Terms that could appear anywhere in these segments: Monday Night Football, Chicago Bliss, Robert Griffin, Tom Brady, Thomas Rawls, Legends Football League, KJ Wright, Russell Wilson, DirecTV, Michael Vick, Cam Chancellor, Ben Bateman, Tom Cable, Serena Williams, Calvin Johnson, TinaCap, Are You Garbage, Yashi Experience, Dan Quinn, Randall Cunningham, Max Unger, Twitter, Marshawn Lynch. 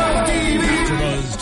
Afterbuzz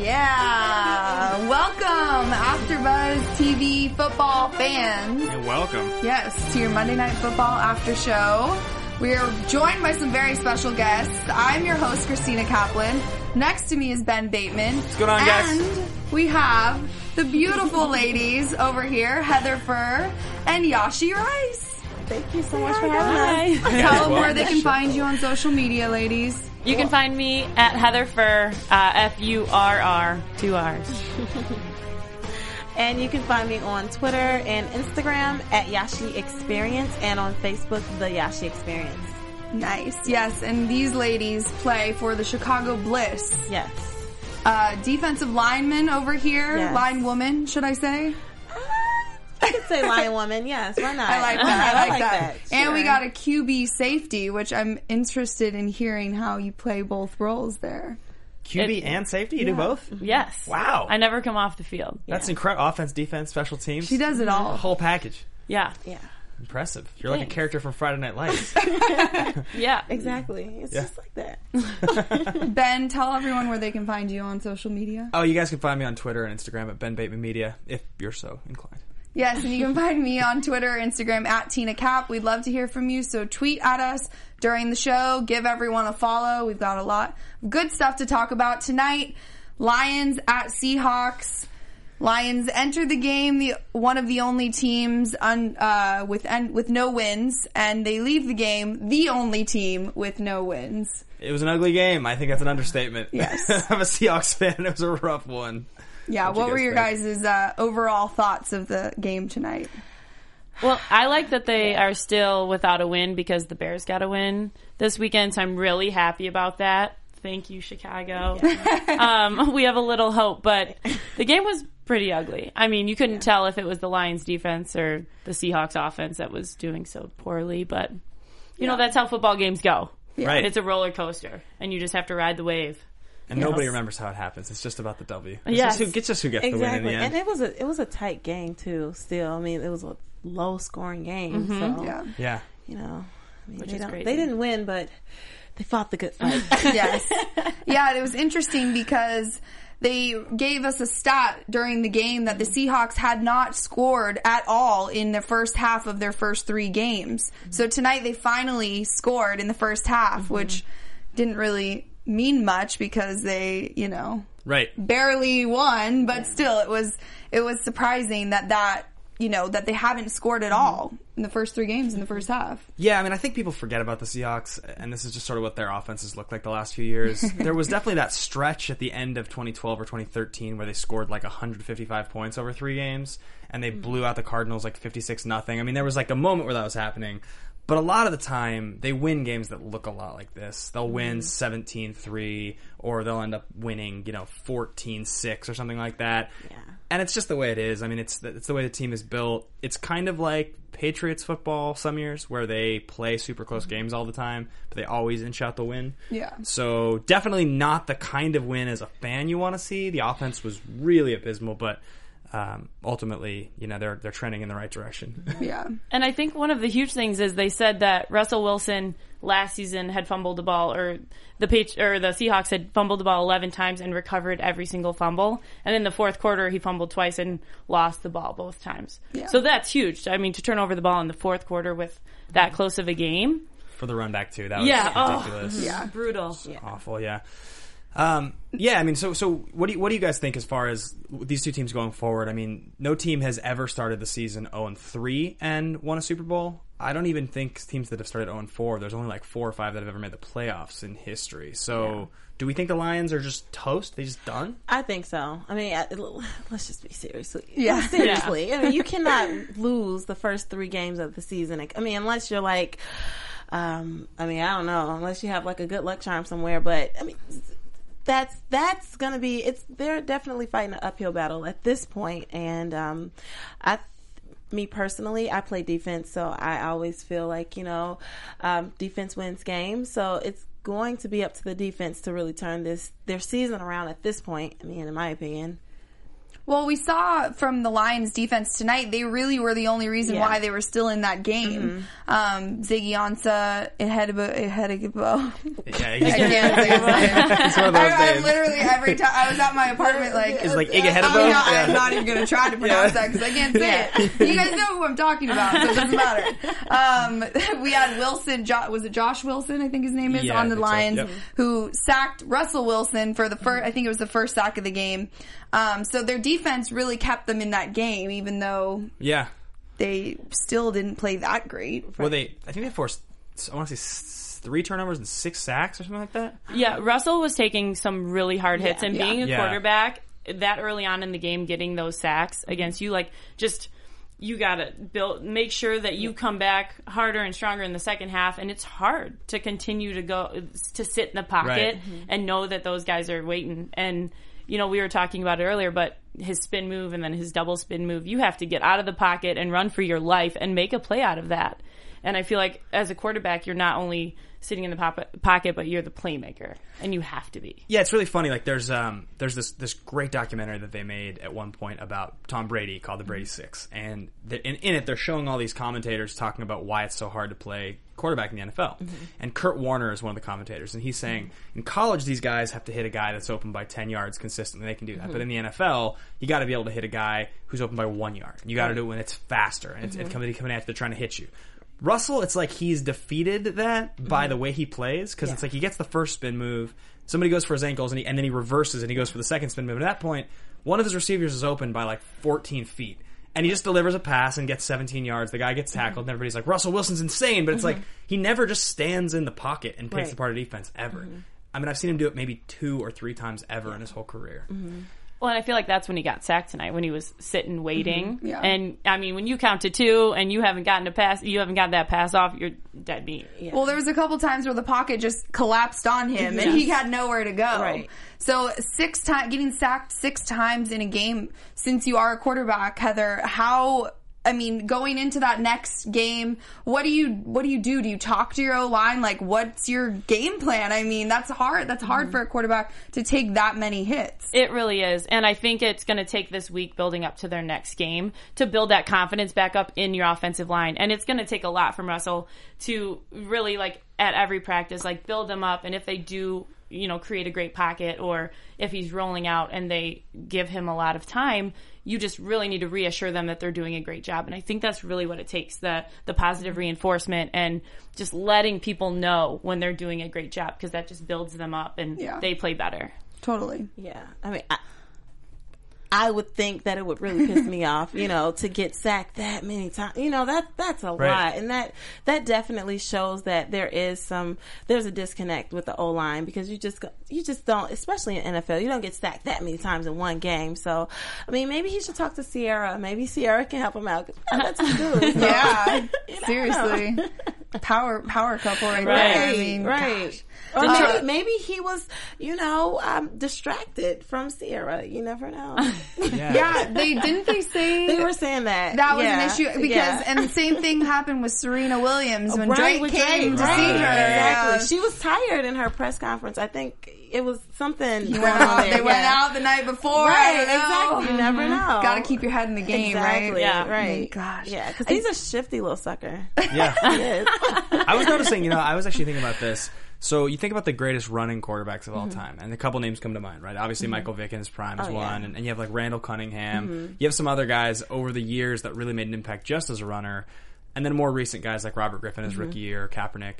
Yeah, welcome AfterBuzz TV football fans. You're welcome. Yes, to your Monday Night Football after show. We are joined by some very special guests. I'm your host, Christina Kaplan. Next to me is Ben Bateman. What's going on, guys? And we have the beautiful ladies over here, Heather Furr and Yashi Rice. Thank you so much for having us. Tell them where they can find you on social media, ladies. You can find me at Heather Furr, F-U-R-R, two R's. And you can find me on Twitter and Instagram at Yashi Experience, and on Facebook, The Yashi Experience. Nice. Yes, and these ladies play for the Chicago Bliss. Yes. Defensive lineman over here, yes. Line woman, should I say? I could say lion woman, yes, why not? I like that, I like that. Sure. And we got a QB safety, which I'm interested in hearing how you play both roles there. QB and safety? You do both? Yes. Wow. I never come off the field. That's incredible. Offense, defense, special teams. She does it all. The whole package. Yeah. Yeah. Impressive. You're like a character from Friday Night Lights. Yeah, exactly. It's just like that. Ben, tell everyone where they can find you on social media. Oh, you guys can find me on Twitter and Instagram at Ben Bateman Media, if you're so inclined. Yes, and you can find me on Twitter or Instagram at TinaCap. We'd love to hear from you, so tweet at us during the show. Give everyone a follow. We've got a lot of good stuff to talk about tonight. Lions at Seahawks. Lions enter the game, one of the only teams with no wins, and they leave the game, the only team with no wins. It was an ugly game. I think that's an understatement. Yes. I'm a Seahawks fan. It was a rough one. Yeah, what were your guys' overall thoughts of the game tonight? Well, I like that they are still without a win because the Bears got a win this weekend, so I'm really happy about that. Thank you, Chicago. Yeah. We have a little hope, but the game was pretty ugly. I mean, you couldn't tell if it was the Lions defense or the Seahawks offense that was doing so poorly, but you know, that's how football games go. Yeah. Right. It's a roller coaster, and you just have to ride the wave. And nobody remembers how it happens. It's just about the W. Yes. It's just who gets the win in the end. And it was a tight game, too, still. I mean, it was a low-scoring game. Mm-hmm. So, yeah. You know, I mean, they didn't win, but they fought the good fight. Yes. Yeah, it was interesting because they gave us a stat during the game that the Seahawks had not scored at all in the first half of their first three games. Mm-hmm. So tonight they finally scored in the first half, which didn't really mean much because they, barely won, but still it was surprising that they haven't scored at all in the first three games in the first half. Yeah, I mean, I think people forget about the Seahawks, and this is just sort of what their offenses looked like the last few years. There was definitely that stretch at the end of 2012 or 2013 where they scored like 155 points over three games, and they blew out the Cardinals like 56-0. I mean, there was like a moment where that was happening. But a lot of the time, they win games that look a lot like this. They'll win 17-3, or they'll end up winning, 14-6 or something like that. Yeah. And it's just the way it is. I mean, it's the way the team is built. It's kind of like Patriots football some years, where they play super close games all the time, but they always inch out the win. Yeah. So definitely not the kind of win as a fan you want to see. The offense was really abysmal, but ultimately, they're trending in the right direction. Yeah. And I think one of the huge things is they said that Russell Wilson last season had fumbled the ball, or the Seahawks had fumbled the ball 11 times and recovered every single fumble. And in the fourth quarter, he fumbled twice and lost the ball both times. Yeah. So that's huge. I mean, to turn over the ball in the fourth quarter with that close of a game. For the run back, too. That was ridiculous. Yeah. Brutal. Yeah. Awful, yeah. I mean, so what do you guys think as far as these two teams going forward? I mean, no team has ever started the season 0-3 and won a Super Bowl. I don't even think teams that have started 0-4, there's only like 4 or 5 that have ever made the playoffs in history. So, do we think the Lions are just toast? They just done? I think so. I mean, let's just be serious. Yeah. Seriously. I mean, you cannot lose the first 3 games of the season. I mean, unless you're like, I mean, I don't know, unless you have like a good luck charm somewhere. But, I mean, that's going to be, they're definitely fighting an uphill battle at this point. And me personally, I play defense, so I always feel like, defense wins games. So it's going to be up to the defense to really turn their season around at this point, I mean, in my opinion. Well, we saw from the Lions' defense tonight, they really were the only reason why they were still in that game. Mm-hmm. Ziggy Ansah, Ehedibo. Yeah, it's one of those names. Literally every time I was at my apartment, like, it's like Ehedibo. I'm not even going to try to pronounce that because I can't say it. You guys know who I'm talking about, so it doesn't matter. We had Wilson, was it Josh Wilson? I think his name is on the Lions, who sacked Russell Wilson for the first. I think it was the first sack of the game. So their defense really kept them in that game, even though they still didn't play that great. Well, I think they forced, I want to say, 3 turnovers and 6 sacks or something like that. Yeah, Russell was taking some really hard hits, and being a quarterback that early on in the game, getting those sacks against you, like, just, you gotta make sure that you come back harder and stronger in the second half, and it's hard to continue to go to sit in the pocket and know that those guys are waiting. And we were talking about it earlier, but his spin move and then his double spin move, you have to get out of the pocket and run for your life and make a play out of that. And I feel like as a quarterback, you're not only sitting in the pocket, but you're the playmaker, and you have to be. Yeah, it's really funny. Like, there's this great documentary that they made at one point about Tom Brady called The Brady Six, and in it they're showing all these commentators talking about why it's so hard to play quarterback in the NFL. Mm-hmm. And Kurt Warner is one of the commentators, and he's saying in college these guys have to hit a guy that's open by 10 yards consistently. They can do that, but in the NFL you got to be able to hit a guy who's open by 1 yard. You got to do it when it's faster and it's coming after, they're trying to hit you. Russell, it's like he's defeated that by the way he plays, because it's like he gets the first spin move, somebody goes for his ankles, and then he reverses and he goes for the second spin move. At that point, one of his receivers is open by like 14 feet, and he just delivers a pass and gets 17 yards. The guy gets tackled, and everybody's like, Russell Wilson's insane, but it's like he never just stands in the pocket and takes apart a defense ever. I mean, I've seen him do it maybe 2 or 3 times ever in his whole career. Well, and I feel like that's when he got sacked tonight, when he was sitting waiting. And I mean, when you count to 2 and you haven't gotten a pass, you haven't got that pass off, you're dead meat. Yeah. Well, there was a couple times where the pocket just collapsed on him and he had nowhere to go. Right. So getting sacked 6 times in a game, since you are a quarterback, Heather, going into that next game, what do you do? Do you talk to your O-line? Like, what's your game plan? I mean, that's hard. That's hard for a quarterback to take that many hits. It really is. And I think it's going to take this week building up to their next game to build that confidence back up in your offensive line. And it's going to take a lot from Russell to really, like, at every practice, like, build them up. And if they do, create a great pocket, or if he's rolling out and they give him a lot of time, you just really need to reassure them that they're doing a great job. And I think that's really what it takes, the positive reinforcement and just letting people know when they're doing a great job, because that just builds them up and they play better. Totally. Yeah. I mean, I would think that it would really piss me off, to get sacked that many times. That's a lot. And that definitely shows that there's a disconnect with the O-line, because you just don't, especially in NFL, you don't get sacked that many times in one game. So, I mean, maybe he should talk to Sierra. Maybe Sierra can help him out. That's good. So, seriously. Power couple right there. I mean, gosh. Or maybe he was, distracted from Sierra. You never know. They were saying that was an issue, because and the same thing happened with Serena Williams when Drake came to see her. Exactly, she was tired in her press conference. I think it was something. They went out the night before. Right, exactly. You never know. Got to keep your head in the game, exactly. Right? Yeah, right. Gosh, yeah, because he's a shifty little sucker. Yeah, he is. I was noticing. I was actually thinking about this. So you think about the greatest running quarterbacks of all time, and a couple names come to mind, right? Obviously, Michael Vick in his prime is one, and you have like Randall Cunningham. You have some other guys over the years that really made an impact just as a runner, and then more recent guys like Robert Griffin his rookie year, Kaepernick.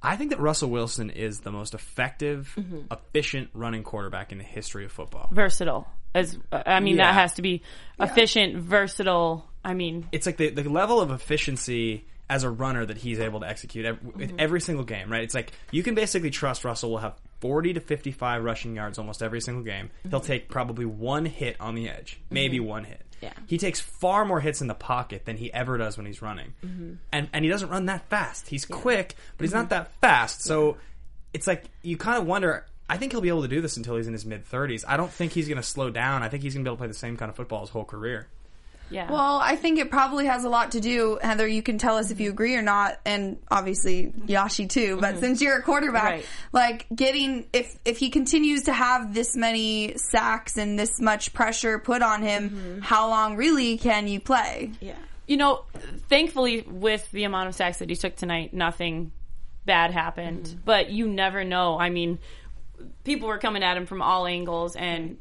I think that Russell Wilson is the most effective, efficient running quarterback in the history of football. Versatile. That has to be efficient, versatile. I mean, it's like the level of efficiency as a runner that he's able to execute with every single game, right? It's like you can basically trust Russell will have 40 to 55 rushing yards almost every single game. Mm-hmm. He'll take probably one hit on the edge, maybe one hit. Yeah. He takes far more hits in the pocket than he ever does when he's running. Mm-hmm. And he doesn't run that fast. He's quick, but he's not that fast. So it's like you kind of wonder, I think he'll be able to do this until he's in his mid-30s. I don't think he's going to slow down. I think he's going to be able to play the same kind of football his whole career. Yeah. Well, I think it probably has a lot to do, Heather, you can tell us if you agree or not, and obviously Yashi too, but since you're a quarterback, like getting, if he continues to have this many sacks and this much pressure put on him, how long really can you play? Yeah. You know, thankfully with the amount of sacks that he took tonight, nothing bad happened, but you never know. I mean, people were coming at him from all angles and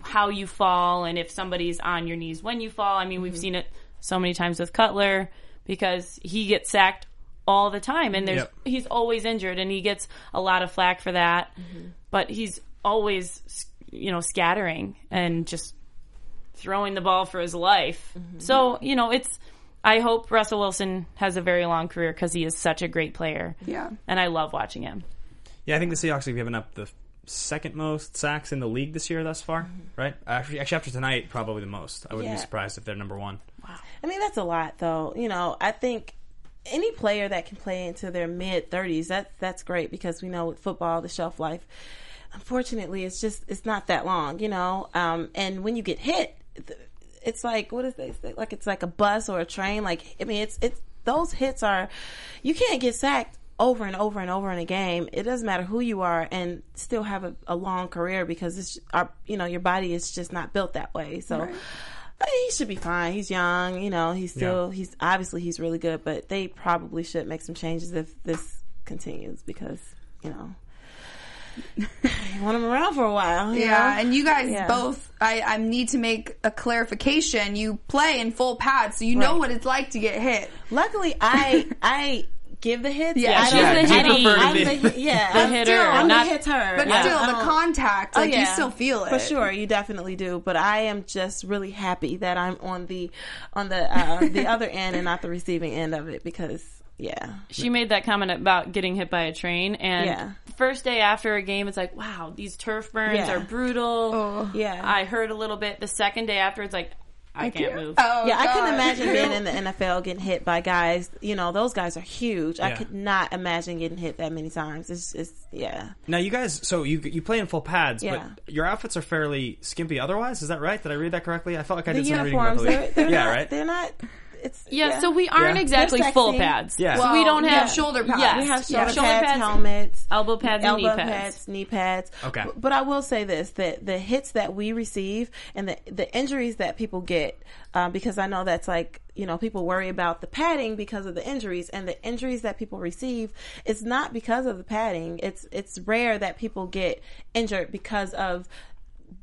how you fall and if somebody's on your knees when you fall. I mean, we've seen it so many times with Cutler because he gets sacked all the time and there's he's always injured and he gets a lot of flack for that. But he's always, you know, scattering and just throwing the ball for his life. So, you know, it's I hope Russell Wilson has a very long career because he is such a great player. Yeah. And I love watching him. Yeah, I think the Seahawks have given up the second most sacks in the league this year thus far, right? Actually, after tonight, probably the most. I wouldn't be surprised if they're number one. Wow. I mean, that's a lot, though. You know, I think any player that can play into their mid-30s, that's great because we know with football, the shelf life, unfortunately, it's not that long, you know? And when you get hit, it's like, what is it? Like, it's like a bus or a train. Like, I mean, it's those hits are, you can't get sacked over and over and over in a game. It doesn't matter who you are and still have a long career because it's you know, your body is just not built that way. So he should be fine. He's young, you know, he's still he's obviously he's really good, but they probably should make some changes if this continues because, you know, you want him around for a while. You know? And you guys both, I need to make a clarification. You play in full pads, so you know what it's like to get hit. Luckily, I give the hits. Yeah, she's the hitter, I'm not the hitter. But still, the contact, like you still feel it. For sure, you definitely do. But I am just really happy that I'm on the the other end and not the receiving end of it because she made that comment about getting hit by a train, and first day after a game, it's like, wow, these turf burns are brutal. Oh. Yeah, I hurt a little bit. The second day after, it's like, I can't move. Oh, yeah, God. I couldn't imagine being in the NFL getting hit by guys. You know, those guys are huge. Yeah. I could not imagine getting hit that many times. It's Now, you guys, so you play in full pads, but your outfits are fairly skimpy otherwise? Is that right? Did I read that correctly? I felt like I did some reading. The uniforms, they're not... so we aren't exactly full pads. Yeah. Well, so we don't have shoulder pads. Yes. We have shoulder pads, helmets, elbow pads, and knee pads. Okay. But I will say this, that the hits that we receive and the injuries that people get, because I know that's like, you know, people worry about the padding because of the injuries, and the injuries that people receive, it's not because of the padding. It's rare that people get injured because of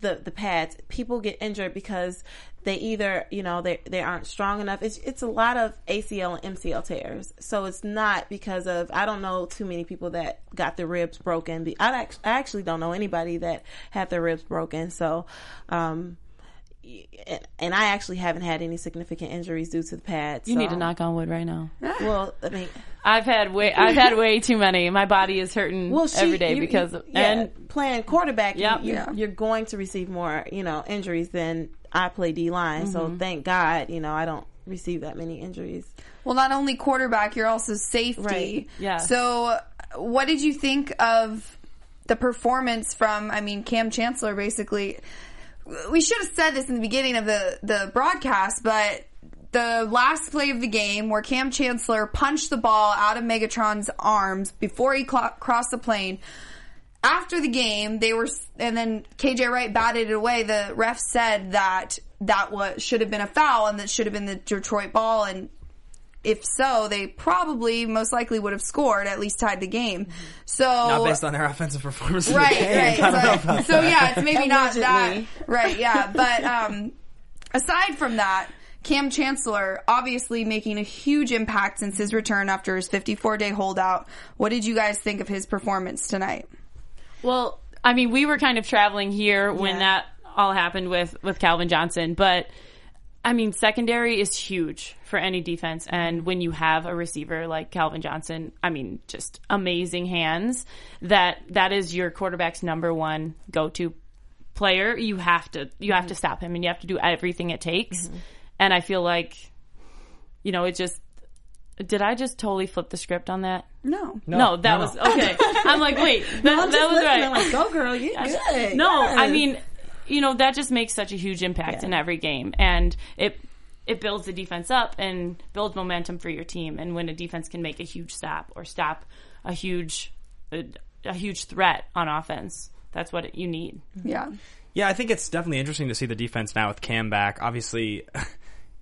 the pads. People get injured because they either, you know, they aren't strong enough. It's a lot of ACL and MCL tears. So it's not because of, I don't know too many people that got their ribs broken. I actually don't know anybody that had their ribs broken. So, and I actually haven't had any significant injuries due to the pads. You need to knock on wood right now. Well, I mean, I've had way too many. My body is hurting every day because of, and playing quarterback, you're going to receive more, you know, injuries than I play D-line. So thank God, you know, I don't receive that many injuries. Well, not only quarterback, you're also safety. Right. Yeah. So, what did you think of the performance from? I mean, Cam Chancellor basically. We should have said this in the beginning of the broadcast, but the last play of the game where Cam Chancellor punched the ball out of Megatron's arms before he crossed the plane. After the game, and then KJ Wright batted it away. The ref said that should have been a foul and that should have been the Detroit ball. And if so, they probably most likely would have scored, at least tied the game. So not based on their offensive performance, right? In the game. Right. So yeah, it's maybe not that. Right. Yeah. But aside from that, Cam Chancellor obviously making a huge impact since his return after his 54-day holdout. What did you guys think of his performance tonight? Well, I mean, we were kind of traveling here when that all happened with Calvin Johnson, but I mean, secondary is huge for any defense. And when you have a receiver like Calvin Johnson, I mean, just amazing hands, that is your quarterback's number one go-to player. You have to stop him, and you have to do everything it takes. Mm-hmm. And I feel like, you know, it just... Did I just totally flip the script on that? No, that was... Okay. I'm like, wait, that was right. I'm like, go girl, you good. No, yes. I mean... You know, that just makes such a huge impact in every game. And it builds the defense up and builds momentum for your team. And when a defense can make a huge stop or stop a huge threat on offense, that's what you need. Yeah. Yeah, I think it's definitely interesting to see the defense now with Cam back. Obviously,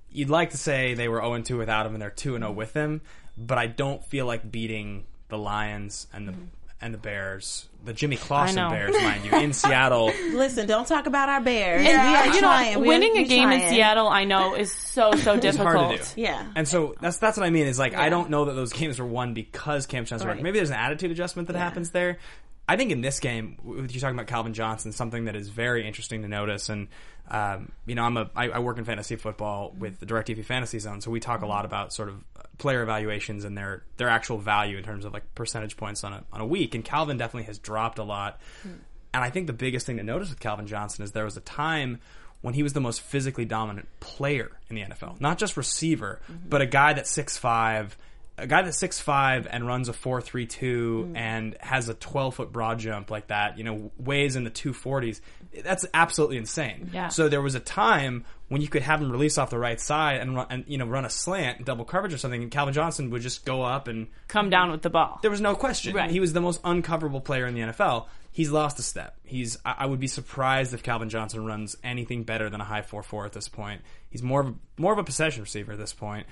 you'd like to say they were 0-2 without him and they're 2-0 with him. But I don't feel like beating the Lions and the... Mm-hmm. And the Bears, the Jimmy Clausen Bears, mind you, in Seattle. Listen, don't talk about our Bears. Yeah, we are trying. Winning a game in Seattle, I know, is so difficult. Hard to do. Yeah. And so that's what I mean. Is like, I don't know that those games were won because Cam Johnson worked. Maybe there's an attitude adjustment that happens there. I think in this game, you're talking about Calvin Johnson, something that is very interesting to notice. And you know, I work in fantasy football with the DirecTV Fantasy Zone, so we talk a lot about sort of player evaluations and their actual value in terms of like percentage points on a week, and Calvin definitely has dropped a lot. And I think the biggest thing to notice with Calvin Johnson is there was a time when he was the most physically dominant player in the NFL, not just receiver, but a guy that's 6'5 and runs a 4.32 and has a 12-foot broad jump like that, you know, weighs in the 240s. That's absolutely insane. Yeah. So there was a time when you could have him release off the right side and run a slant, double coverage or something, and Calvin Johnson would just go up and come down with the ball. There was no question. Right. He was the most uncoverable player in the NFL. He's lost a step. I would be surprised if Calvin Johnson runs anything better than a high 4.4 at this point. He's more of a possession receiver at this point.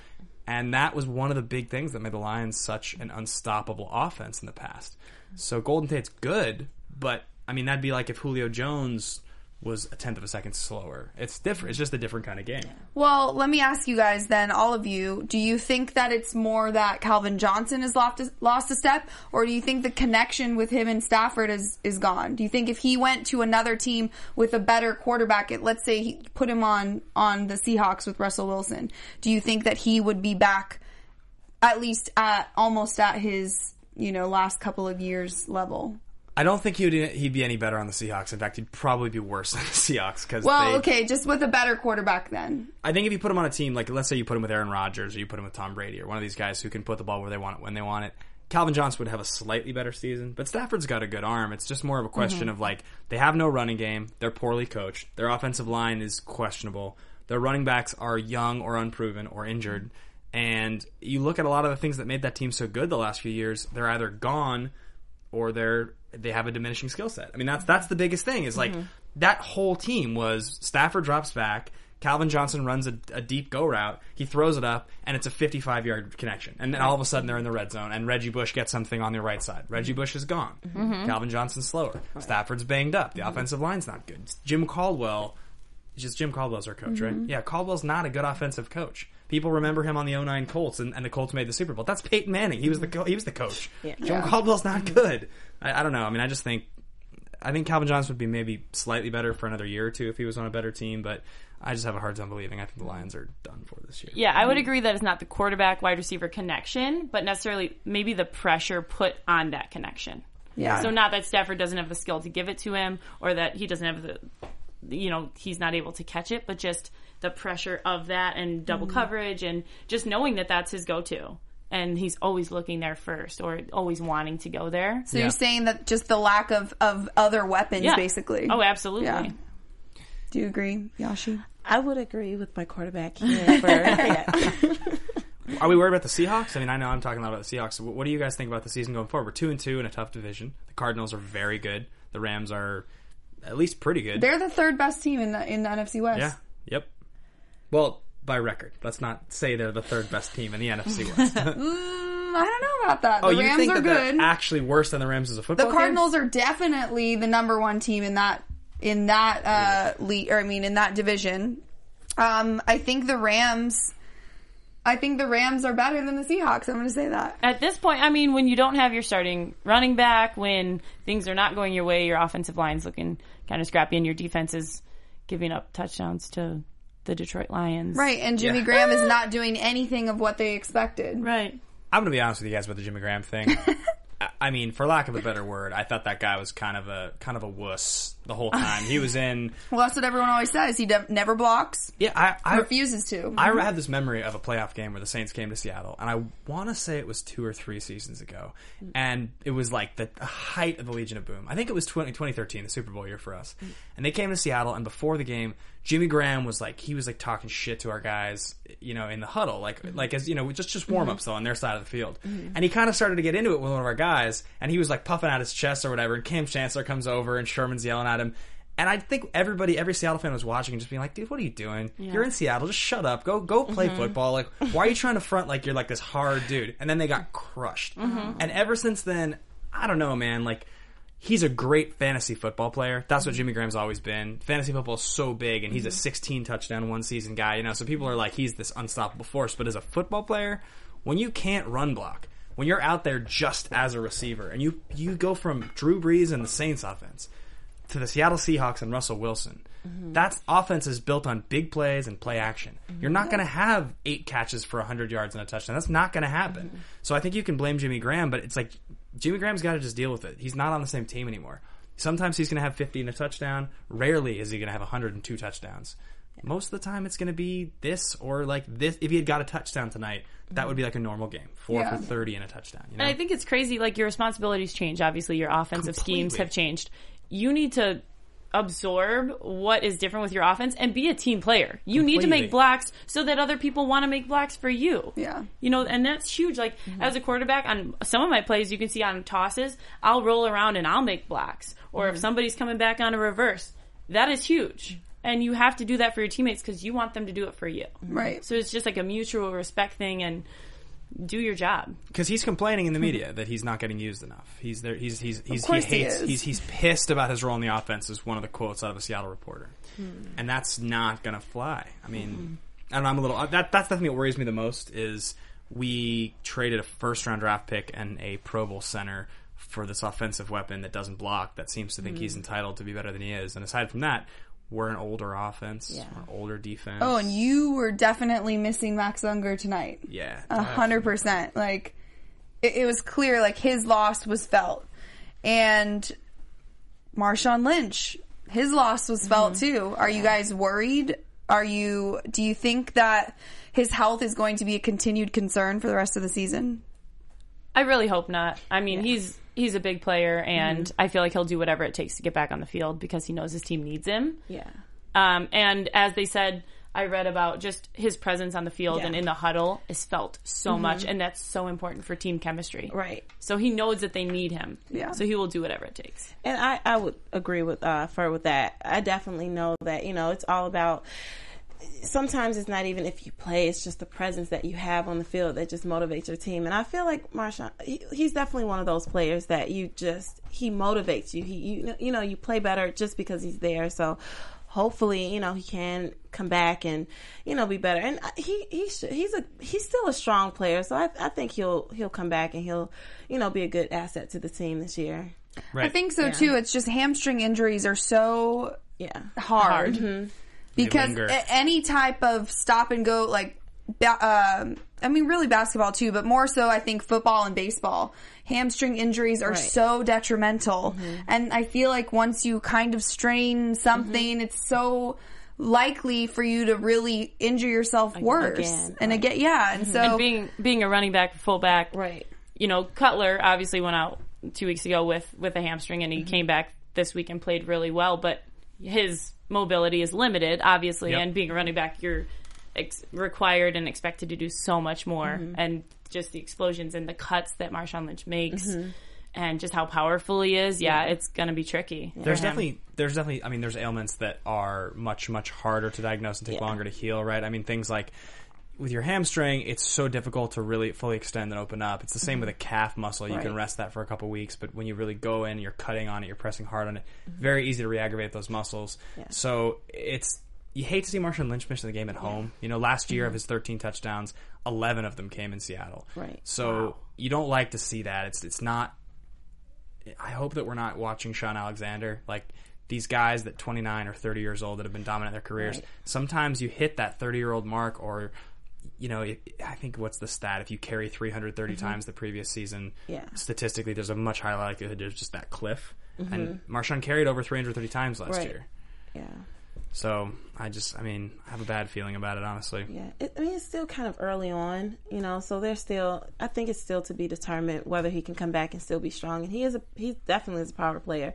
And that was one of the big things that made the Lions such an unstoppable offense in the past. So Golden Tate's good, but, I mean, that'd be like if Julio Jones was a 10th of a second slower. It's different. It's just a different kind of game. Well, let me ask you guys then, all of you, do you think that it's more that Calvin Johnson has lost a step, or do you think the connection with him and Stafford is gone? Do you think if he went to another team with a better quarterback, let's say he put him on the Seahawks with Russell Wilson, do you think that he would be back at least almost at his, you know, last couple of years level? I don't think he'd be any better on the Seahawks. In fact, he'd probably be worse on the Seahawks. Just with a better quarterback then. I think if you put him on a team, like let's say you put him with Aaron Rodgers or you put him with Tom Brady or one of these guys who can put the ball where they want it when they want it, Calvin Johnson would have a slightly better season. But Stafford's got a good arm. It's just more of a question of like, they have no running game. They're poorly coached. Their offensive line is questionable. Their running backs are young or unproven or injured. And you look at a lot of the things that made that team so good the last few years, they're either gone or they have a diminishing skill set. I mean, that's the biggest thing is like that whole team was Stafford drops back, Calvin Johnson runs a deep go route, he throws it up, and it's a 55-yard connection. And then all of a sudden they're in the red zone, and Reggie Bush gets something on their right side. Reggie Bush is gone. Calvin Johnson's slower. Stafford's banged up. The offensive line's not good. Jim Caldwell's our coach, right? Yeah, Caldwell's not a good offensive coach. People remember him on the 2009 Colts, and the Colts made the Super Bowl. That's Peyton Manning. He was the coach. Yeah. Jim Caldwell's not good. I don't know. I mean, I think Calvin Johnson would be maybe slightly better for another year or two if he was on a better team, but I just have a hard time believing. I think the Lions are done for this year. Yeah, I would agree that it's not the quarterback-wide receiver connection, but necessarily maybe the pressure put on that connection. Yeah. So not that Stafford doesn't have the skill to give it to him or that he doesn't have the... You know, he's not able to catch it, but just the pressure of that and double coverage and just knowing that that's his go-to. And he's always looking there first or always wanting to go there. So you're saying that just the lack of other weapons, basically. Oh, absolutely. Yeah. Do you agree, Yashi? I would agree with my quarterback here. Are we worried about the Seahawks? I mean, I know I'm talking a lot about the Seahawks. What do you guys think about the season going forward? We're 2-2 in a tough division. The Cardinals are very good. The Rams are... at least pretty good. They're the third best team in the NFC West. Yeah. Yep. Well, by record. Let's not say they're the third best team in the NFC West. I don't know about that. The Rams are good. Actually, worse than the Rams as a football team. The Cardinals are definitely the number one team in that division. I think the Rams are better than the Seahawks. I'm going to say that. At this point, I mean, when you don't have your starting running back, when things are not going your way, your offensive line's looking kind of scrappy, and your defense is giving up touchdowns to the Detroit Lions. Right, and Jimmy Graham is not doing anything of what they expected. Right. I'm going to be honest with you guys about the Jimmy Graham thing. I mean, for lack of a better word, I thought that guy was kind of a wuss the whole time. He was in... Well, that's what everyone always says. He never blocks. Yeah, I refuses to. I had this memory of a playoff game where the Saints came to Seattle, and I want to say it was 2 or 3 seasons ago, and it was like the height of the Legion of Boom. I think it was 2013, the Super Bowl year for us. And they came to Seattle, and before the game, Jimmy Graham was like, he was like talking shit to our guys, you know, in the huddle, like as you know, just warm ups though on their side of the field. Mm-hmm. And he kind of started to get into it with one of our guys, and he was like puffing out his chest or whatever. And Cam Chancellor comes over, and Sherman's yelling at him. And I think every Seattle fan was watching and just being like, dude, what are you doing? Yeah. You're in Seattle. Just shut up. Go play football. Like, why are you trying to front like you're like this hard dude? And then they got crushed. Mm-hmm. And ever since then, I don't know, man. Like, he's a great fantasy football player. That's what Jimmy Graham's always been. Fantasy football is so big, and he's a 16-touchdown, 1-season guy. You know, so people are like, he's this unstoppable force. But as a football player, when you can't run block, when you're out there just as a receiver, and you go from Drew Brees and the Saints offense to the Seattle Seahawks and Russell Wilson. Mm-hmm. That offense is built on big plays and play action. Mm-hmm. You're not going to have 8 catches for 100 yards and a touchdown. That's not going to happen. Mm-hmm. So I think you can blame Jimmy Graham, but it's like Jimmy Graham's got to just deal with it. He's not on the same team anymore. Sometimes he's going to have 50 and a touchdown. Rarely is he going to have 102 touchdowns. Yeah. Most of the time it's going to be this or like this. If he had got a touchdown tonight, that would be like a normal game. 4 for 30 and a touchdown. You know? And I think it's crazy. Like, your responsibilities change. Obviously, your offensive schemes have changed. You need to absorb what is different with your offense and be a team player. You need to make blocks so that other people want to make blocks for you. Yeah. You know, and that's huge. Like, as a quarterback, on some of my plays, you can see on tosses, I'll roll around and I'll make blocks. Or if somebody's coming back on a reverse, that is huge. And you have to do that for your teammates because you want them to do it for you. Right. So it's just like a mutual respect thing, and do your job. Because he's complaining in the media that he's not getting used enough. He's there. He's pissed about his role in the offense, is one of the quotes out of a Seattle reporter, and that's not gonna fly. I mean, I don't know. I'm a little. That's the thing that worries me the most is we traded a first-round draft pick and a Pro Bowl center for this offensive weapon that doesn't block. That seems to think he's entitled to be better than he is. And aside from that, we're an older offense, we're an older defense. Oh, and you were definitely missing Max Unger tonight. Yeah. 100%. Like, it was clear, like, his loss was felt. And Marshawn Lynch, his loss was felt, too. Are you guys worried? Do you think that his health is going to be a continued concern for the rest of the season? I really hope not. I mean, he's a big player, and I feel like he'll do whatever it takes to get back on the field because he knows his team needs him. Yeah. And as they said, I read about just his presence on the field and in the huddle is felt so much, and that's so important for team chemistry. Right. So he knows that they need him. Yeah. So he will do whatever it takes. And I would agree with Fur with that. I definitely know that, you know, it's all about... Sometimes it's not even if you play, it's just the presence that you have on the field that just motivates your team. And I feel like Marshawn, he's definitely one of those players that he motivates you. You know, you play better just because he's there. So hopefully, you know, he can come back and, you know, be better. And he's still a strong player. So I think he'll come back and he'll, you know, be a good asset to the team this year. Right. I think so too. It's just hamstring injuries are so hard. Mm-hmm. Because any type of stop and go, like, I mean, really basketball too, but more so I think football and baseball, hamstring injuries are so detrimental. Mm-hmm. And I feel like once you kind of strain something, it's so likely for you to really injure yourself worse. Again, and so... And being a running back, fullback, you know, Cutler obviously went out 2 weeks ago with a hamstring, and he came back this week and played really well, but his... mobility is limited, obviously, and being a running back, you're required and expected to do so much more, and just the explosions and the cuts that Marshawn Lynch makes, and just how powerful he is, it's going to be tricky. There's definitely, I mean, there's ailments that are much, much harder to diagnose and take longer to heal, right? I mean, things like with your hamstring, it's so difficult to really fully extend and open up. It's the same with a calf muscle. You can rest that for a couple weeks, but when you really go in, you're cutting on it, you're pressing hard on it, very easy to re-aggravate those muscles. Yeah. So you hate to see Marshawn Lynch miss the game at home. You know, last year of his 13 touchdowns, 11 of them came in Seattle. Right. So you don't like to see that. It's not... I hope that we're not watching Sean Alexander, like... these guys that 29 or 30 years old that have been dominant in their careers, right. Sometimes you hit that 30-year-old mark, or, you know, I think what's the stat? If you carry 330 mm-hmm. times the previous season, yeah. statistically there's a much higher likelihood there's just that cliff. Mm-hmm. And Marshawn carried over 330 times last right. year. Yeah. So, I have a bad feeling about it, honestly. Yeah, it's still kind of early on, you know, so I think it's still to be determined whether he can come back and still be strong. And he definitely is a power player.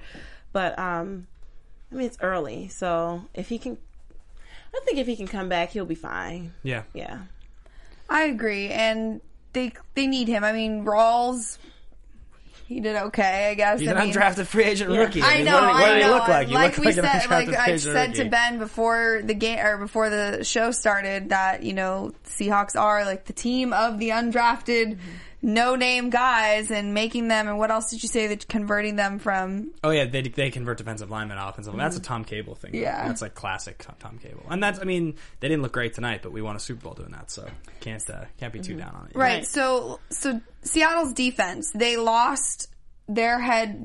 But, it's early, so I think if he can come back, he'll be fine. Yeah. Yeah. I agree, and they need him. I mean, Rawls... He did okay, I guess. He's an undrafted free agent rookie. I know. What did he look like? I said to Ben before the game or before the show started that Seahawks are like the team of the undrafted, no-name guys and making them. And what else did you say that converting them from? Oh yeah, they convert defensive linemen, offensive. Mm-hmm. That's a Tom Cable thing. Yeah, though. That's like classic Tom Cable. And that's they didn't look great tonight, but we won a Super Bowl doing that, so can't be too down on it. Right. Right. So. Seattle's defense, they lost their head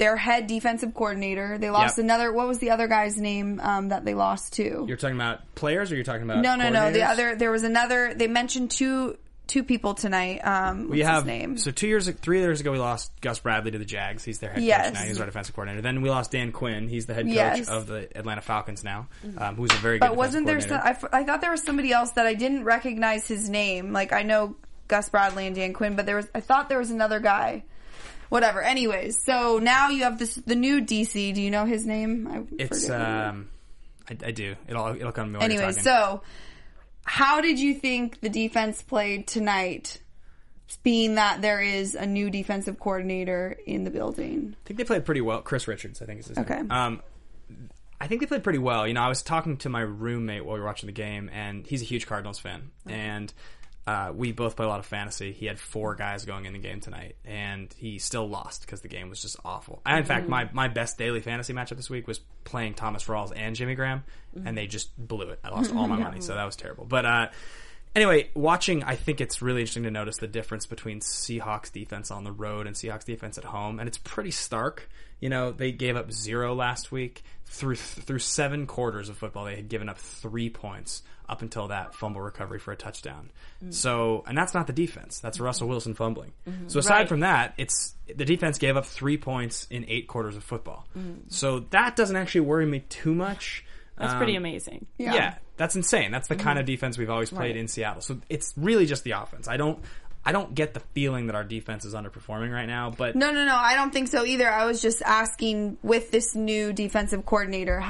defensive coordinator. They lost another, what was the other guy's name that they lost to? You're talking about players or you're talking about No. They mentioned two people tonight. What's his name? So 3 years ago we lost Gus Bradley to the Jags. He's their head coach now. He's our defensive coordinator. Then we lost Dan Quinn. He's the head coach of the Atlanta Falcons now, who's a very good defensive coordinator. But wasn't there I thought there was somebody else that I didn't recognize his name. Like, I know Gus Bradley and Dan Quinn, but I thought there was another guy. Whatever. Anyways, so now you have the new DC. Do you know his name? I do. It'll come to me while you're talking. So how did you think the defense played tonight, being that there is a new defensive coordinator in the building? I think they played pretty well. Chris Richards, I think is his name. I think they played pretty well. I was talking to my roommate while we were watching the game, and he's a huge Cardinals fan. Okay. And we both play a lot of fantasy. He had 4 guys going in the game tonight, and he still lost because the game was just awful. And in fact, my best daily fantasy matchup this week was playing Thomas Rawls and Jimmy Graham, and they just blew it. I lost all my money, so that was terrible. But anyway, watching, I think it's really interesting to notice the difference between Seahawks defense on the road and Seahawks defense at home, and it's pretty stark. They gave up 0 last week. Through 7 quarters of football, they had given up 3 points up until that fumble recovery for a touchdown. Mm. So, and that's not the defense. That's Russell Wilson fumbling. Mm-hmm. So aside from that, the defense gave up 3 points in 8 quarters of football. Mm. So that doesn't actually worry me too much. That's pretty amazing. Yeah, that's insane. That's the kind of defense we've always played in Seattle. So it's really just the offense. I don't get the feeling that our defense is underperforming right now, but... No, I don't think so either. I was just asking, with this new defensive coordinator,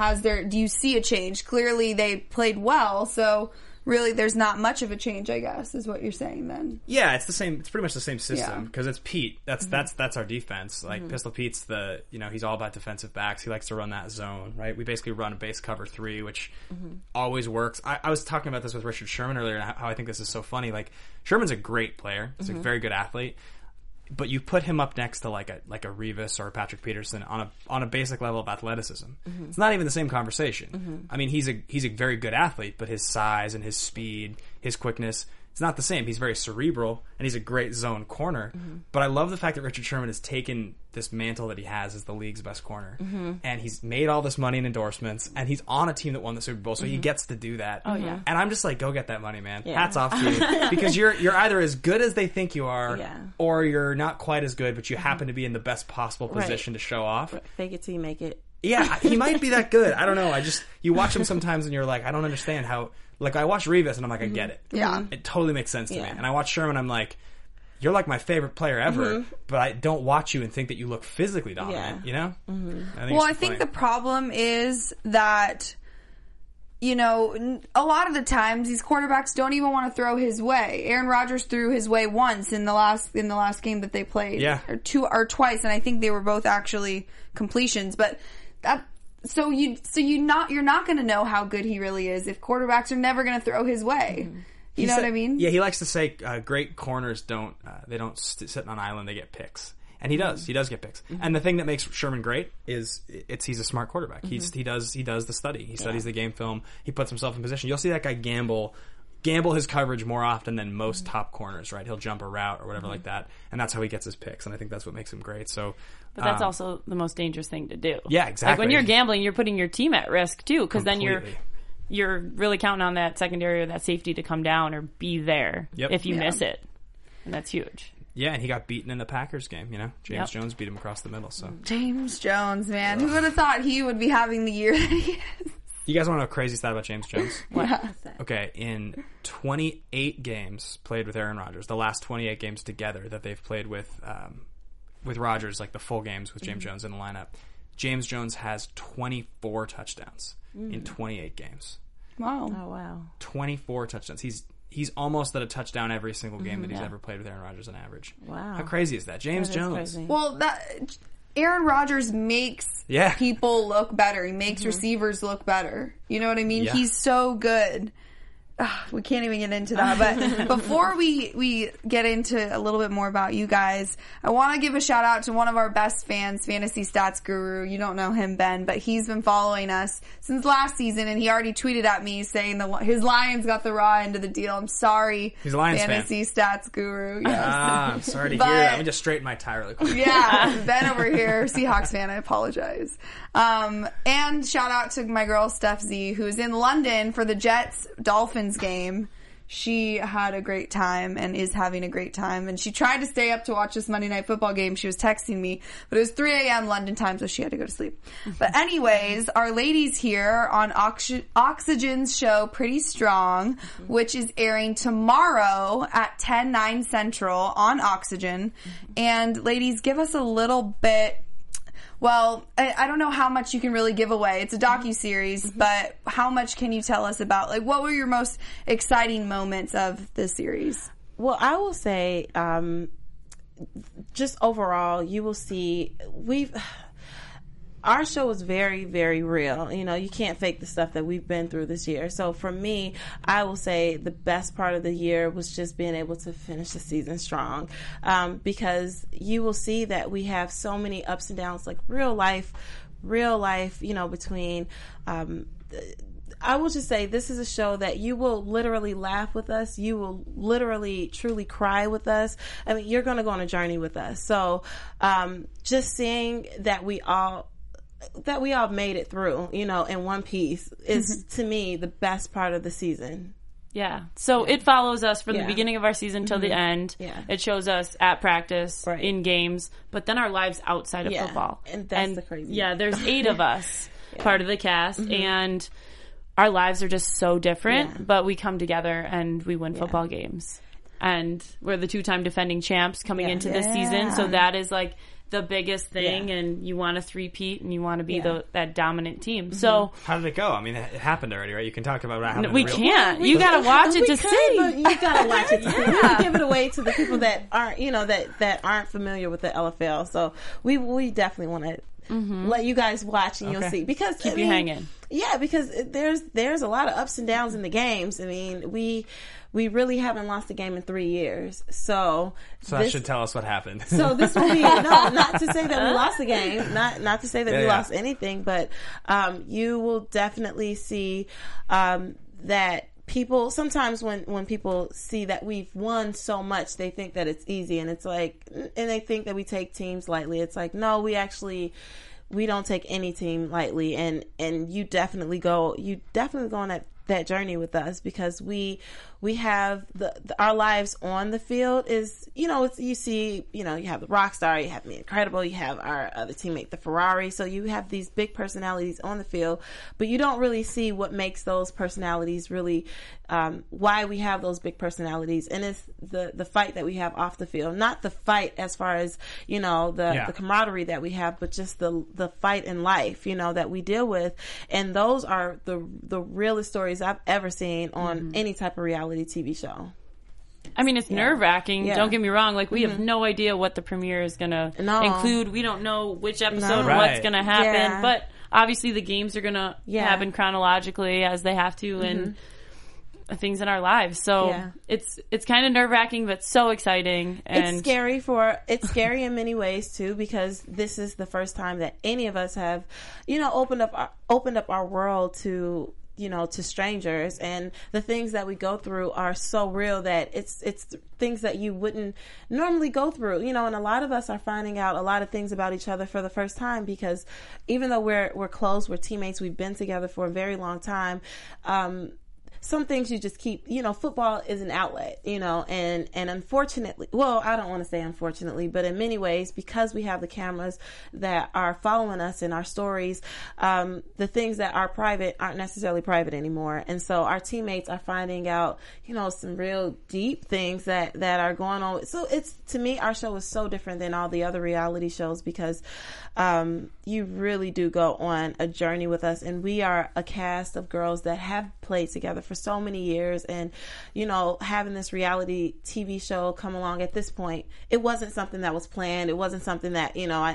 do you see a change? Clearly they played well, so really there's not much of a change, I guess, is what you're saying then. Yeah, it's the same, it's pretty much the same system, because it's Pete. That's our defense. Like, Pistol Pete's he's all about defensive backs. He likes to run that zone, right? We basically run a base cover 3, which always works. I was talking about this with Richard Sherman earlier, and how I think this is so funny, like, Sherman's a great player. He's a very good athlete. But you put him up next to like a Revis or a Patrick Peterson on a basic level of athleticism. Mm-hmm. It's not even the same conversation. Mm-hmm. He's a very good athlete, but his size and his speed, his quickness, it's not the same. He's very cerebral, and he's a great zone corner. Mm-hmm. But I love the fact that Richard Sherman has taken this mantle that he has as the league's best corner. Mm-hmm. And he's made all this money in endorsements, and he's on a team that won the Super Bowl, so he gets to do that. Oh, yeah. And I'm just like, go get that money, man. Yeah. Hats off to you. Because you're either as good as they think you are, or you're not quite as good, but you happen to be in the best possible position to show off. Fake it till you make it. Yeah, he might be that good. I don't know. You watch him sometimes, and you're like, I don't understand how... Like, I watch Revis, and I'm like, I get it. Yeah. It totally makes sense to me. And I watch Sherman, I'm like, you're like my favorite player ever, but I don't watch you and think that you look physically dominant, Mm-hmm. I think the problem is that, a lot of the times these quarterbacks don't even want to throw his way. Aaron Rodgers threw his way once in the last game that they played. Yeah. Or twice, and I think they were both actually completions, but that... you're not going to know how good he really is if quarterbacks are never going to throw his way. Mm-hmm. What I mean? Yeah, he likes to say great corners don't sit on an island; they get picks, and he does. Mm-hmm. He does get picks. Mm-hmm. And the thing that makes Sherman great is he's a smart quarterback. Mm-hmm. He does the study. He studies the game film. He puts himself in position. You'll see that guy gamble Gamble his coverage more often than most top corners, right? He'll jump a route or whatever like that, and that's how he gets his picks, and I think that's what makes him great. So, but that's also the most dangerous thing to do. Yeah, exactly. Like when you're gambling, you're putting your team at risk, too, because then you're really counting on that secondary or that safety to come down or be there if you miss it, and that's huge. Yeah, and he got beaten in the Packers game, you know? James Jones beat him across the middle, so. James Jones, man. Who would have thought he would be having the year that he is? You guys want to know a crazy stat about James Jones? What? Okay, in 28 games played with Aaron Rodgers, the last 28 games together that they've played with Rodgers, like the full games with James Jones in the lineup, James Jones has 24 touchdowns in 28 games. Wow. Oh, wow. 24 touchdowns. He's almost at a touchdown every single game that he's ever played with Aaron Rodgers on average. Wow. How crazy is that? James Jones. Crazy. Well, that Aaron Rodgers makes people look better. He makes receivers look better. You know what I mean? Yeah. He's so good. We can't even get into that. But before we get into a little bit more about you guys, I want to give a shout out to one of our best fans, Fantasy Stats Guru. You don't know him, Ben, but he's been following us since last season, and he already tweeted at me saying his Lions got the raw end of the deal. I'm sorry, he's a Lions Fantasy Stats Guru. Yes. Ah, I'm sorry to hear that. Let me just straighten my tie really quick. Yeah, Ben over here, Seahawks fan, I apologize. And shout out to my girl, Steph Z, who's in London for the Jets-Dolphins game. She had a great time and is having a great time, and she tried to stay up to watch this Monday Night Football game. She was texting me, but it was 3 a.m. London time, so she had to go to sleep. But anyways, our ladies here on Oxygen's show Pretty Strong, which is airing tomorrow at 10/9 Central on Oxygen. And ladies, give us a little bit. Well, I don't know how much you can really give away. It's a docuseries, but how much can you tell us about? Like, what were your most exciting moments of the series? Well, I will say, just overall, you will see our show is very, very real. You know, you can't fake the stuff that we've been through this year. So for me, I will say the best part of the year was just being able to finish the season strong, because you will see that we have so many ups and downs, like real life, you know, between I will just say this is a show that you will literally laugh with us. You will literally, truly cry with us. I mean, you're going to go on a journey with us. So just seeing that we all made it through, you know, in one piece is, to me, the best part of the season. Yeah. So it follows us from the beginning of our season till the end. Yeah. It shows us at practice, in games, but then our lives outside of football. And that's the crazy. Yeah, there's 8 of us, part of the cast, and our lives are just so different, but we come together and we win football games. And we're the 2-time defending champs coming into this season, so that is like the biggest thing, and you want to three-peat and you want to be that dominant team. So how did it go? I mean, it happened already, right? You can talk about what happened. We can't. You gotta watch it to see. You gotta watch it to see. We can give it away to the people that aren't, you know, that aren't familiar with the LFL. So we definitely want to let you guys watch, and you'll see, because keep you hanging. Yeah, because there's a lot of ups and downs in the games. I mean, we really haven't lost a game in 3 years. So that should tell us what happened. So this will be not to say that we lost the game, not to say that we lost anything, but you will definitely see that. People sometimes when people see that we've won so much, they think that it's easy, and it's like, and they think that we take teams lightly. It's like, no, we don't take any team lightly, and you definitely go on that journey with us, because we have our lives on the field is, you know, it's, you see, you know, you have the rock star, you have the incredible, you have our other teammate, the Ferrari. So you have these big personalities on the field, but you don't really see what makes those personalities really, why we have those big personalities. And it's the fight that we have off the field, not the fight as far as, you know, the camaraderie that we have, but just the fight in life, you know, that we deal with. And those are the realest stories I've ever seen on any type of reality TV show. I mean, it's nerve-wracking. Yeah. Don't get me wrong. Like, we have no idea what the premiere is going to include. We don't know which episode, what's going to happen. Yeah. But obviously the games are going to happen chronologically as they have to, and things in our lives. So it's kind of nerve-wracking, but so exciting. And it's scary in many ways too, because this is the first time that any of us have, you know, opened up our world to you know, to strangers, and the things that we go through are so real that it's things that you wouldn't normally go through, you know. And a lot of us are finding out a lot of things about each other for the first time, because even though we're close, we're teammates, we've been together for a very long time, some things you just keep, you know, football is an outlet, you know, and unfortunately, well, I don't want to say unfortunately, but in many ways, because we have the cameras that are following us in our stories, the things that are private aren't necessarily private anymore. And so our teammates are finding out, you know, some real deep things that are going on. So it's, to me, our show is so different than all the other reality shows, because you really do go on a journey with us. And we are a cast of girls that have played together for so many years, and you know, having this reality TV show come along at this point, it wasn't something that was planned. It wasn't something that, you know,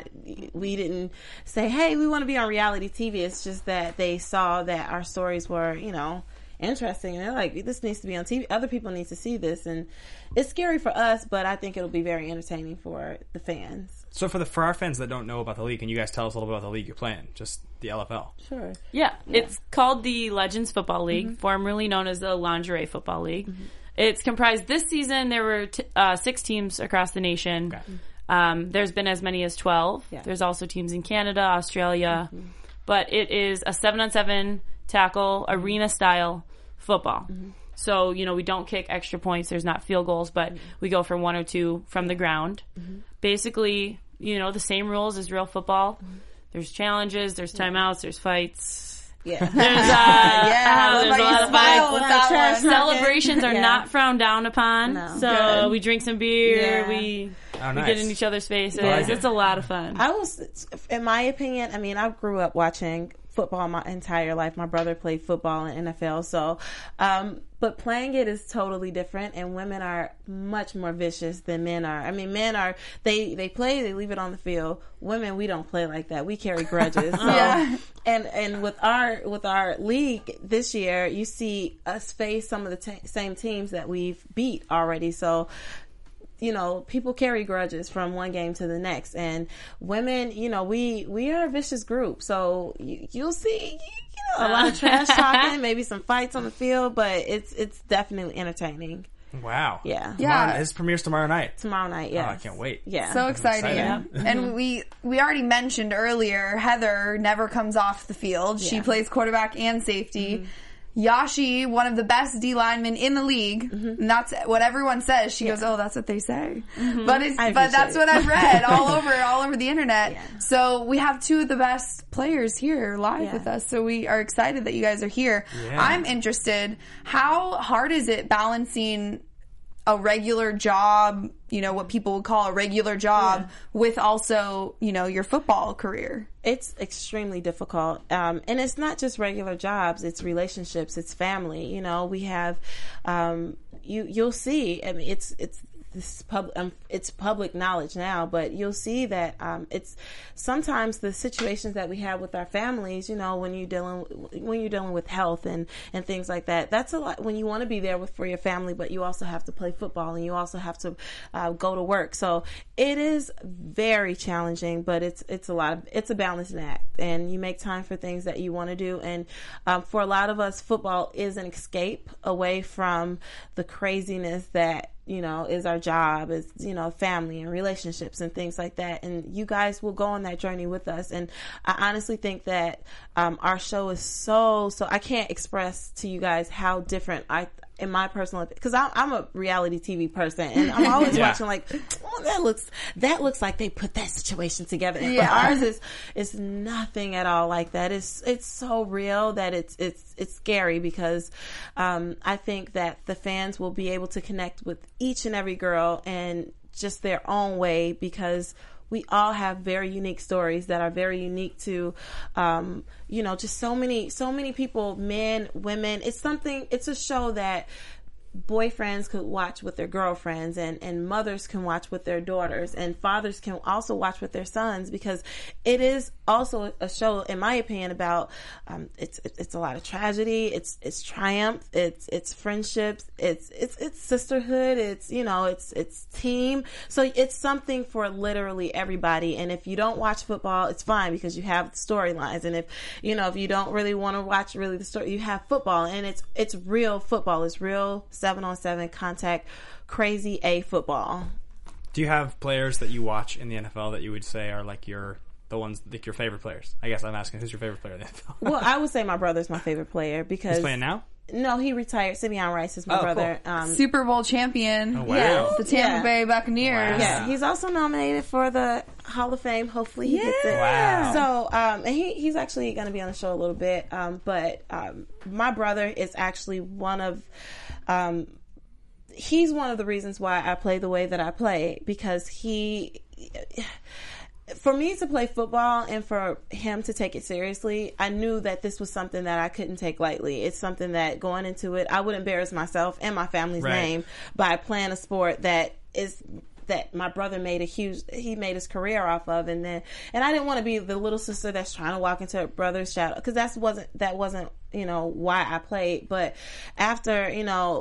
we didn't say, hey, we want to be on reality TV. It's just that they saw that our stories were, you know, interesting, and they're like, this needs to be on TV. Other people need to see this, and it's scary for us, but I think it'll be very entertaining for the fans. So for our fans that don't know about the league, can you guys tell us a little bit about the league you're playing? Just the LFL. Sure. Yeah. It's called the Legends Football League, formerly known as the Lingerie Football League. Mm-hmm. It's comprised this season, there were 6 teams across the nation. Okay. There's been as many as 12. Yeah. There's also teams in Canada, Australia. Mm-hmm. But it is a 7-on-7 tackle, arena-style football. Mm-hmm. So, you know, we don't kick extra points. There's not field goals, but we go for 1 or 2 from the ground. Mm-hmm. Basically, you know, the same rules as real football. Mm-hmm. There's challenges, there's timeouts, there's fights. Yeah. There's, there's a lot of fights. Celebrations are not frowned down upon. No. So we drink some beer, we get in each other's faces. Like it's a lot of fun. In my opinion, I mean, I grew up watching football my entire life. My brother played football in NFL, so but playing it is totally different, and women are much more vicious than men are. I mean, men are, they play, they leave it on the field. Women, we don't play like that. We carry grudges. So, and with our league this year, you see us face some of the same teams that we've beat already. So, you know, people carry grudges from one game to the next, and women, you know, we are a vicious group. So you'll see, you know, a lot of trash talking, maybe some fights on the field, but it's definitely entertaining. Wow. Yeah. This premieres tomorrow night. Tomorrow night, yeah. Oh, I can't wait. Yeah. So exciting. Yeah. And we already mentioned earlier, Heather never comes off the field. Yeah. She plays quarterback and safety. Mm-hmm. Yashi, one of the best D linemen in the league, and that's what everyone says. She goes, "Oh, that's what they say," but that's what I've read all over the internet. Yeah. So we have 2 of the best players here live with us. So we are excited that you guys are here. Yeah. I'm interested. How hard is it balancing a regular job, you know, what people would call a regular job, with also, you know, your football career? It's extremely difficult. And it's not just regular jobs, it's relationships, it's family. You know, we have, you'll see, I mean, it's public knowledge now, but you'll see that it's sometimes the situations that we have with our families. You know, when you're dealing with health and things like that, that's a lot. When you want to be there for your family, but you also have to play football, and you also have to go to work. So it is very challenging, but it's a balancing act, and you make time for things that you want to do. And for a lot of us, football is an escape away from the craziness that, you know, is our job, is, you know, family and relationships and things like that. And you guys will go on that journey with us. And I honestly think that our show is so I can't express to you guys how different in my personal, because I'm a reality TV person, and I'm always watching like, oh, that looks like they put that situation together. Yeah. But ours is nothing at all like that. It's so real that it's scary, because I think that the fans will be able to connect with each and every girl in just their own way, because we all have very unique stories that are very unique to, you know, just so many people, men, women. It's a show that boyfriends could watch with their girlfriends, and mothers can watch with their daughters, and fathers can also watch with their sons, because it is also a show, in my opinion, about it's a lot of tragedy, it's triumph, it's friendships, it's sisterhood, it's team. So it's something for literally everybody. And if you don't watch football, it's fine, because you have storylines. And if you don't really want to watch really the story, you have football, and it's real football. It's real 7-on-7 contact, crazy A football. Do you have players that you watch in the NFL that you would say are like your favorite players? I guess I'm asking, who's your favorite player in the NFL? Well, I would say my brother's my favorite player, because he's playing now. No, he retired. Simeon Rice is my brother. Cool. Super Bowl champion. Oh, wow. Yeah, the Tampa Bay Buccaneers. Wow. Yeah, he's also nominated for the Hall of Fame. Hopefully he gets it. Wow. So, and he's actually going to be on the show a little bit. But my brother is actually he's one of the reasons why I play the way that I play, because for me to play football and for him to take it seriously, I knew that this was something that I couldn't take lightly. It's something that, going into it, I would embarrass myself and my family's name by playing a sport that my brother made he made his career off of. And I didn't want to be the little sister that's trying to walk into her brother's shadow, because that wasn't why I played. But after,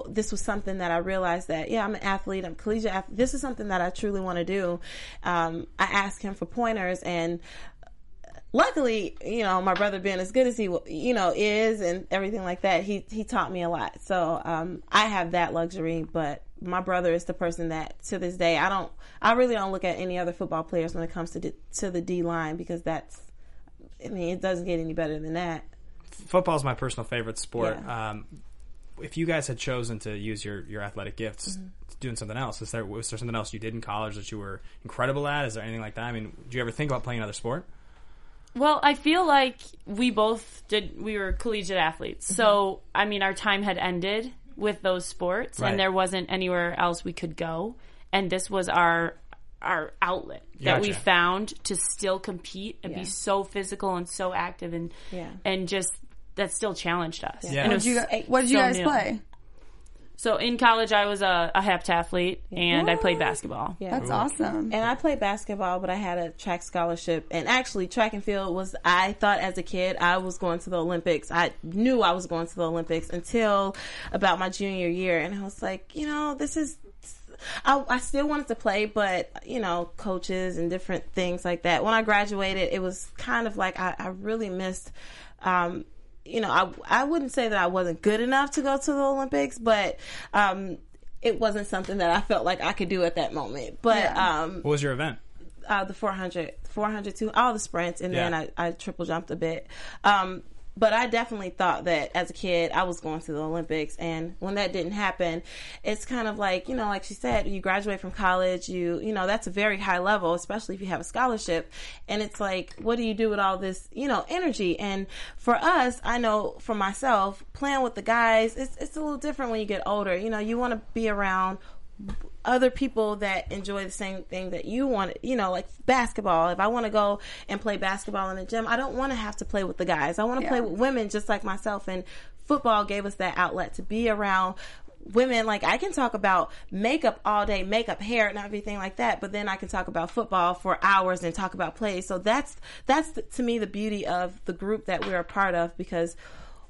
this was something that I realized that, I'm an athlete, I'm collegiate athlete. This is something that I truly want to do. I asked him for pointers, and luckily, my brother being as good as he, is and everything like that, he taught me a lot. So, I have that luxury, but my brother is the person that, to this day, I really don't look at any other football players when it comes to the D line, because it doesn't get any better than that. Football is my personal favorite sport. Yeah. If you guys had chosen to use your athletic gifts doing something else, was there something else you did in college that you were incredible at? Is there anything like that? I mean, do you ever think about playing another sport? Well, I feel like we both did. We were collegiate athletes. So, I mean, our time had ended with those sports, and there wasn't anywhere else we could go. And this was our outlet that we found to still compete and be so physical and so active and just that still challenged us. Yeah. Yeah. What did you guys play? So in college, I was a heptathlete, and I played basketball. Yeah. That's awesome. And I played basketball, but I had a track scholarship. And actually, track and field was, I thought as a kid, I was going to the Olympics. I knew I was going to the Olympics until about my junior year. And I was like, I still wanted to play, but, coaches and different things like that. When I graduated, it was kind of like I really missed I wouldn't say that I wasn't good enough to go to the Olympics, but it wasn't something that I felt like I could do at that moment. But what was your event? The 400, 200, all the sprints, and then I triple jumped a bit. But I definitely thought that as a kid I was going to the Olympics, and when that didn't happen, it's kind of like, like she said, you graduate from college, you that's a very high level, especially if you have a scholarship, and it's like, what do you do with all this, energy? And for us, I know for myself, playing with the guys, it's a little different when you get older. You want to be around other people that enjoy the same thing that you want, like basketball. If I want to go and play basketball in the gym, I don't want to have to play with the guys. I want to play with women just like myself, and football gave us that outlet to be around women. Like, I can talk about makeup all day, makeup, hair, and everything like that, but then I can talk about football for hours and talk about plays. So that's to me the beauty of the group that we're a part of, because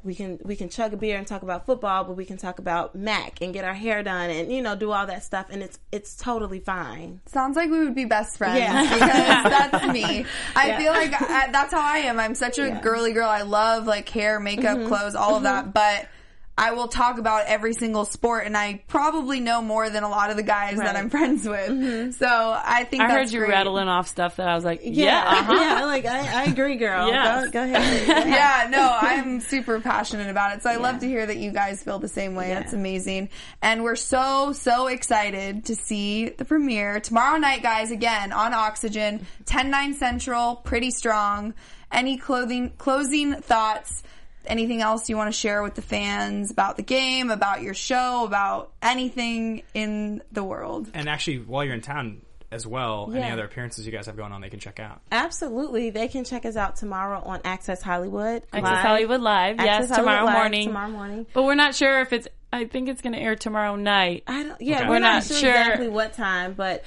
we can chug a beer and talk about football, but we can talk about Mac and get our hair done and, do all that stuff. And it's totally fine. Sounds like we would be best friends because that's me. I feel like that's how I am. I'm such a girly girl. I love like hair, makeup, clothes, all of that. But I will talk about every single sport, and I probably know more than a lot of the guys that I'm friends with. So I think that's great. I heard you rattling off stuff that I was like, I agree, girl. Yeah. Go ahead. I'm super passionate about it. So I love to hear that you guys feel the same way. Yeah. That's amazing. And we're so, so excited to see the premiere tomorrow night, guys, again, on Oxygen, 10/9 Central, pretty strong. Any closing thoughts? Anything else you want to share with the fans about the game, about your show, about anything in the world? And actually, while you're in town as well, any other appearances you guys have going on, they can check out. Absolutely. They can check us out tomorrow on Access Hollywood Live. Access Hollywood Live, yes, tomorrow morning. But we're not sure if it's I think it's going to air tomorrow night. Okay. We're not sure exactly what time, but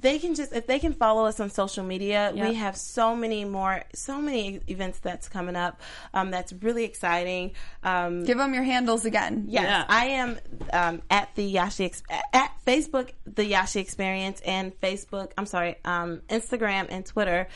they can just, if they can follow us on social media, we have so many events that's coming up. That's really exciting. Give them your handles again. Yes, yeah. I am at the Yashi, at Facebook, the Yashi Experience, and Instagram and Twitter.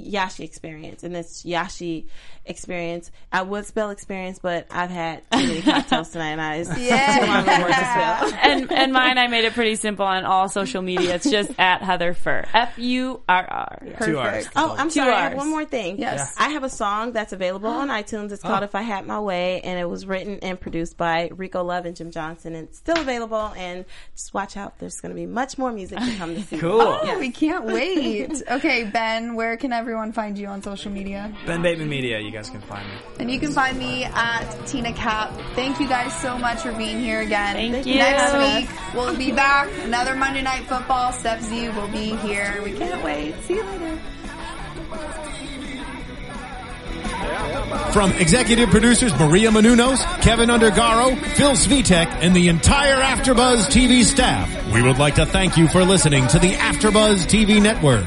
Yashi Experience, and it's Yashi Experience. I would spell experience, but I've had too many cocktails tonight, and it's too long to spell. And mine, I made it pretty simple on all social media. It's just at Heather Furr, F-U-R-R. Perfect. 2 R's. Oh, I'm sorry. I have one more thing. Yes, I have a song that's available on iTunes. It's called "If I Had My Way," and it was written and produced by Rico Love and Jim Johnson, and it's still available. And just watch out; there's going to be much more music to come this season. Cool. We can't wait. Okay, Ben, where can everyone find you on social media? Ben Bateman Media, you guys can find me. And you can find me at TinaCap. Thank you guys so much for being here again. Thank you. Next week, we'll be back. Another Monday Night Football. Step Z will be here. We can't wait. See you later. From executive producers Maria Menounos, Kevin Undergaro, Phil Svitek, and the entire AfterBuzz TV staff, we would like to thank you for listening to the AfterBuzz TV network.